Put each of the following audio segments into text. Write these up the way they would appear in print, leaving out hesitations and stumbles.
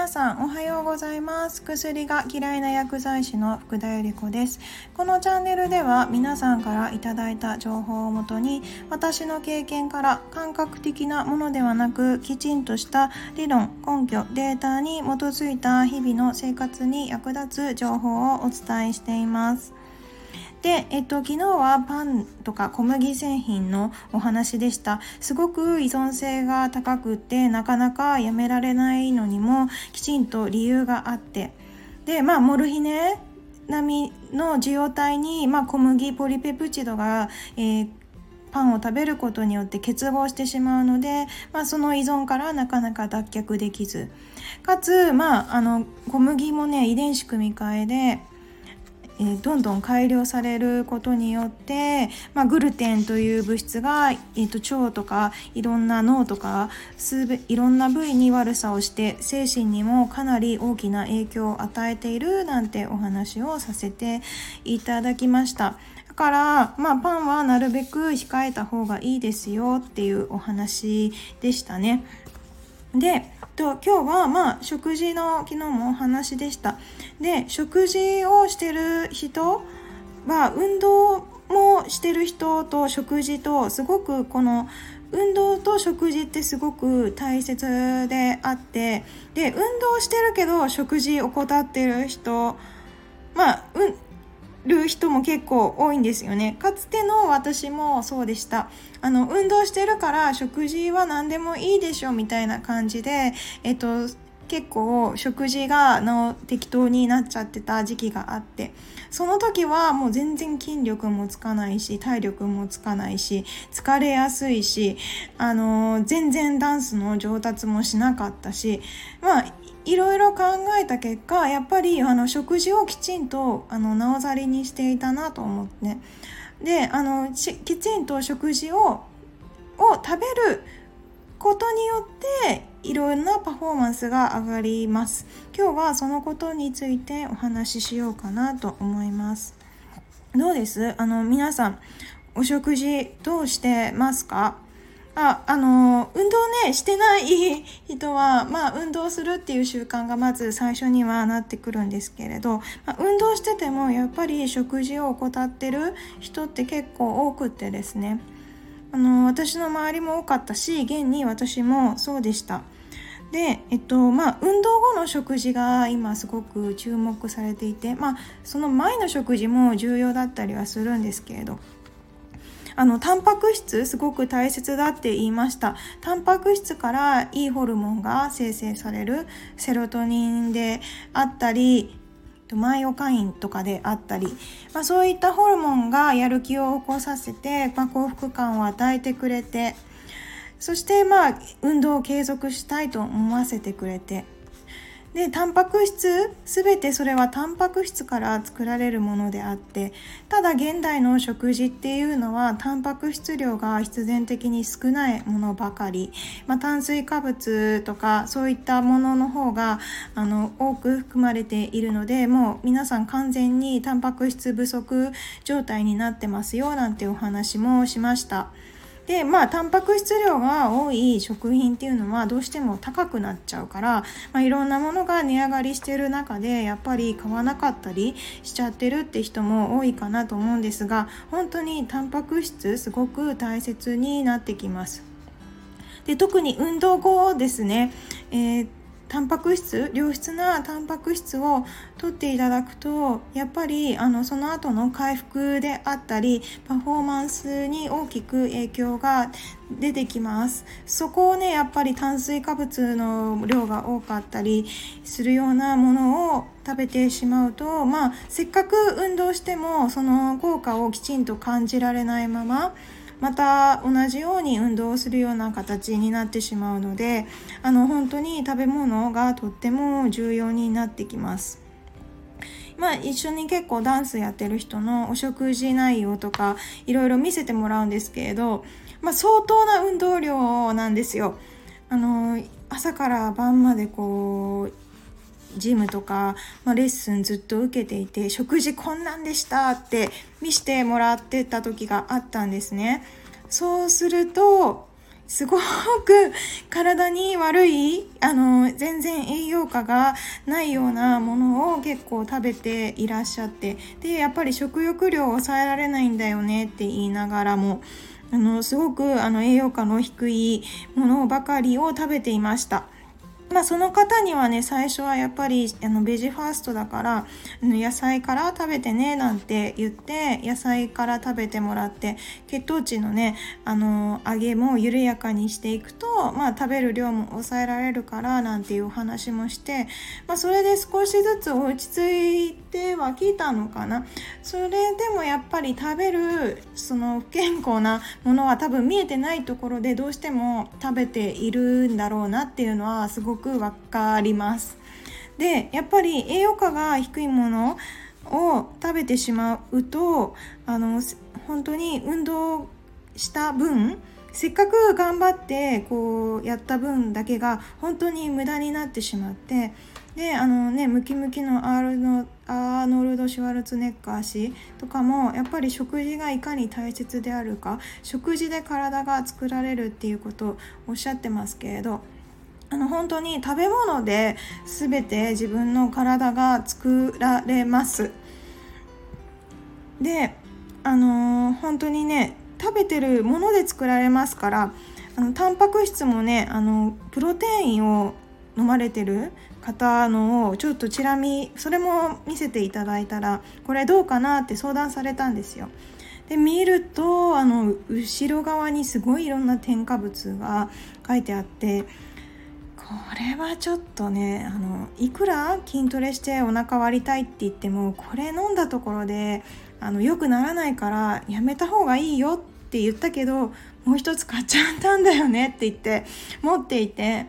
皆さんおはようございます。薬が嫌いな薬剤師の福田由里子です。このチャンネルでは皆さんからいただいた情報をもとに、私の経験から感覚的なものではなく、きちんとした理論、根拠、データに基づいた日々の生活に役立つ情報をお伝えしています。で、昨日はパンとか小麦製品のお話でした。すごく依存性が高くて、なかなかやめられないのにもきちんと理由があって。で、モルヒネ並みの受容体に、小麦ポリペプチドが、パンを食べることによって結合してしまうので、その依存からなかなか脱却できず。かつ、小麦もね、遺伝子組み換えで、どんどん改良されることによって、グルテンという物質が、腸とかいろんな脳とかいろんな部位に悪さをして、精神にもかなり大きな影響を与えているなんてお話をさせていただきました。だから、パンはなるべく控えた方がいいですよっていうお話でしたね。で、今日は食事の、昨日もお話でした。で、食事をしてる人は運動もしてる人と食事と、すごくこの運動と食事ってすごく大切であって、で、運動してるけど食事怠ってる人る人も結構多いんですよね。かつての私もそうでした。運動してるから食事は何でもいいでしょみたいな感じで、結構食事が適当になっちゃってた時期があって、その時はもう全然筋力もつかないし、体力もつかないし、疲れやすいし、全然ダンスの上達もしなかったし、いろいろ考えた結果、やっぱり食事をきちんとなおざりにしていたなと思って、で、きちんと食事を食べることによっていろんなパフォーマンスが上がります。今日はそのことについてお話ししようかなと思います。どうです？皆さんお食事どうしてますか？運動ね、してない人は、運動するっていう習慣がまず最初にはなってくるんですけれど、運動しててもやっぱり食事を怠ってる人って結構多くってですね、私の周りも多かったし、現に私もそうでした。で、運動後の食事が今すごく注目されていて、その前の食事も重要だったりはするんですけれど、タンパク質すごく大切だって言いました。タンパク質からいいホルモンが生成される、セロトニンであったり、マイオカインとかであったり、そういったホルモンがやる気を起こさせて、幸福感を与えてくれて、そして運動を継続したいと思わせてくれて、で、タンパク質、すべてそれはタンパク質から作られるものであって、ただ現代の食事っていうのはタンパク質量が必然的に少ないものばかり、炭水化物とかそういったものの方が多く含まれているので、もう皆さん完全にタンパク質不足状態になってますよなんてお話もしました。で、タンパク質量が多い食品っていうのはどうしても高くなっちゃうから、いろんなものが値上がりしてる中でやっぱり買わなかったりしちゃってるって人も多いかなと思うんですが、本当にタンパク質すごく大切になってきます。で、特に運動後ですね、タンパク質、良質なタンパク質を摂っていただくと、やっぱりその後の回復であったりパフォーマンスに大きく影響が出てきます。そこをね、やっぱり炭水化物の量が多かったりするようなものを食べてしまうと、せっかく運動してもその効果をきちんと感じられないまま、また同じように運動をするような形になってしまうので、本当に食べ物がとっても重要になってきます。一緒に結構ダンスやってる人のお食事内容とかいろいろ見せてもらうんですけれど、相当な運動量なんですよ。朝から晩までこうジムとか、レッスンずっと受けていて、食事こんなんでしたって見せてもらってた時があったんですね。そうするとすごく体に悪い、全然栄養価がないようなものを結構食べていらっしゃって、でやっぱり食欲量を抑えられないんだよねって言いながらも、すごく栄養価の低いものばかりを食べていました。まあ、その方にはね、最初はやっぱりベジファーストだから野菜から食べてねなんて言って、野菜から食べてもらって、血糖値のね上げも緩やかにしていくと、まあ、食べる量も抑えられるからなんていうお話もして、まあ、それで少しずつ落ち着いてはきたのかな。それでもやっぱり食べるその不健康なものは多分見えてないところでどうしても食べているんだろうなっていうのはすごくわかります。でやっぱり栄養価が低いものを食べてしまうと、本当に運動した分、せっかく頑張ってこうやった分だけが本当に無駄になってしまって、でムキムキのアーノルド・シュワルツェネッガー氏とかも、やっぱり食事がいかに大切であるか、食事で体が作られるっていうことをおっしゃってますけれど、本当に食べ物で全て自分の体が作られます。で、本当にね、食べてるもので作られますから、タンパク質もね、プロテインを飲まれてる方のをちょっとチラ見、それも見せていただいたら、これどうかなって相談されたんですよ。で見ると、後ろ側にすごいいろんな添加物が書いてあって、これはちょっとね、いくら筋トレしてお腹割りたいって言っても、これ飲んだところで良くならないからやめた方がいいよって言ったけど、もう一つ買っちゃったんだよねって言って持っていて、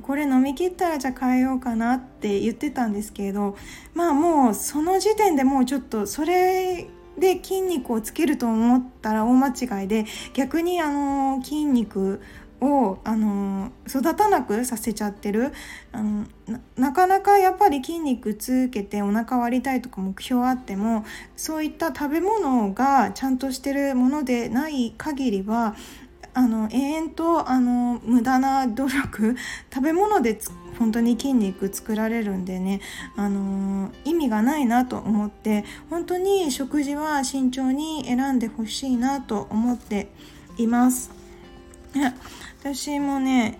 これ飲み切ったらじゃあ変えようかなって言ってたんですけれど、まあもうその時点でもうちょっとそれで筋肉をつけると思ったら大間違いで、逆に筋肉を育たなくさせちゃってる。なかなかやっぱり筋肉つけてお腹割りたいとか目標あっても、そういった食べ物がちゃんとしてるものでない限りは永遠と無駄な努力、食べ物で本当に筋肉作られるんでね、意味がないなと思って、本当に食事は慎重に選んでほしいなと思っています。私もね、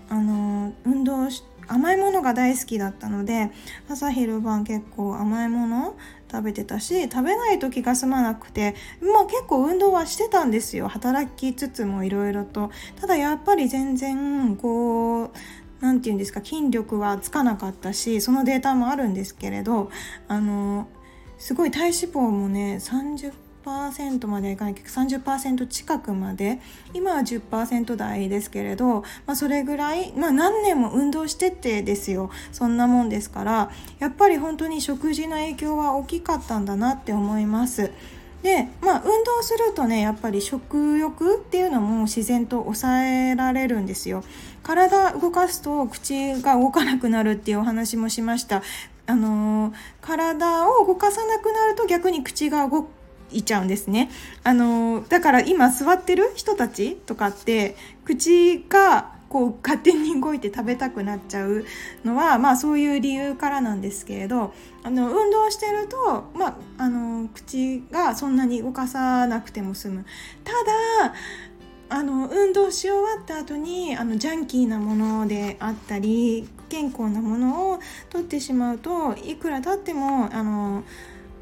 運動し、甘いものが大好きだったので、朝昼晩結構甘いもの食べてたし、食べないと気が済まなくて、まあ結構運動はしてたんですよ。働きつつもいろいろと。ただやっぱり全然こう、なんていうんですか、筋力はつかなかったし、そのデータもあるんですけれど、すごい体脂肪もね、30% まではいかない、 30% 近くまで、今は 10% 台ですけれど、まあ、それぐらい、まあ、何年も運動してってですよ、そんなもんですから、やっぱり本当に食事の影響は大きかったんだなって思います。で、まあ、運動するとね、やっぱり食欲っていうのも自然と抑えられるんですよ。体動かすと口が動かなくなるっていうお話もしました。体を動かさなくなると逆に口が動くいちゃうんですね。だから今座ってる人たちとかって口がこう勝手に動いて食べたくなっちゃうのは、まあそういう理由からなんですけれど、運動してると、まあ口がそんなに動かさなくても済む。ただ運動し終わった後にジャンキーなものであったり健康なものを取ってしまうと、いくら経っても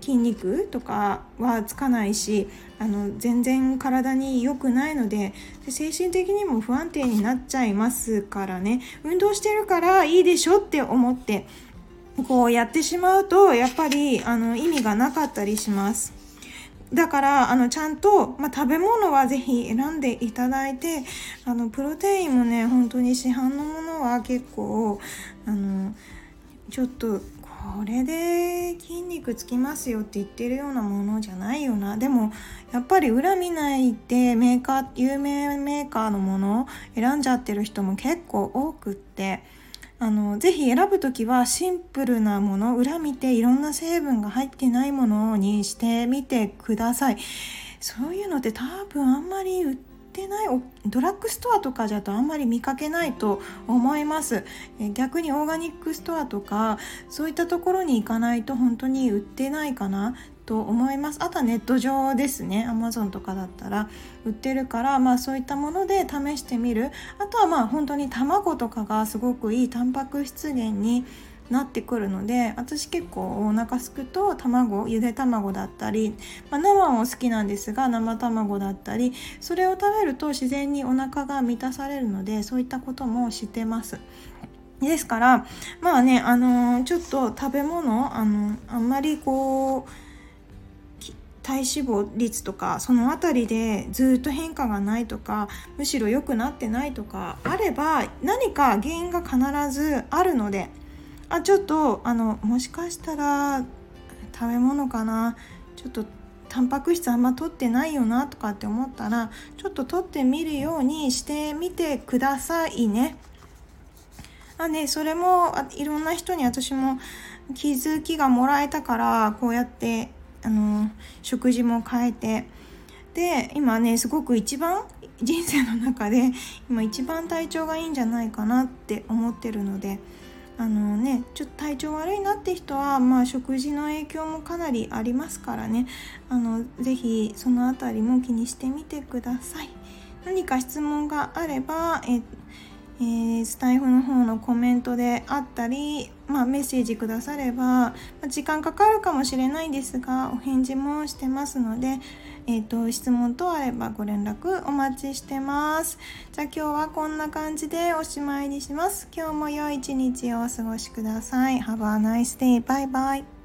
筋肉とかはつかないし、全然体に良くないので、精神的にも不安定になっちゃいますからね。運動してるからいいでしょって思ってこうやってしまうと、やっぱり意味がなかったりします。だからちゃんと、まあ、食べ物はぜひ選んでいただいて、プロテインもね、本当に市販のものは結構ちょっとこれで筋肉つきますよって言ってるようなものじゃないよな。でもやっぱり裏見ないで有名メーカーのものを選んじゃってる人も結構多くって、ぜひ選ぶときはシンプルなもの、裏見ていろんな成分が入ってないものにしてみてください。そういうのって多分あんまり売ってってない、ドラッグストアとかだとあんまり見かけないと思います。逆にオーガニックストアとかそういったところに行かないと本当に売ってないかなと思います。あとはネット上ですね、 Amazon とかだったら売ってるから、そういったもので試してみる。あとは本当に卵とかがすごくいいタンパク質源になってくるので、私結構お腹すくと卵、ゆで卵だったり、生も好きなんですが生卵だったり、それを食べると自然にお腹が満たされるので、そういったことも知ってます。ですからちょっと食べ物あんまり体脂肪率とかそのあたりでずっと変化がないとか、むしろ良くなってないとかあれば、何か原因が必ずあるので、ちょっともしかしたら食べ物かな、ちょっとタンパク質あんま取ってないよなとかって思ったら、ちょっと取ってみるようにしてみてくださいね。それもいろんな人に私も気づきがもらえたから、こうやって食事も変えて、で今すごく一番人生の中で今一番体調がいいんじゃないかなって思ってるので、ちょっと体調悪いなって人は、食事の影響もかなりありますからね、ぜひそのあたりも気にしてみてください。何か質問があればスタイフの方のコメントであったり、メッセージくだされば、時間かかるかもしれないですがお返事もしてますので、質問等あればご連絡お待ちしてます。じゃあ今日はこんな感じでおしまいにします。今日も良い一日をお過ごしください。 Have a nice day. Bye bye.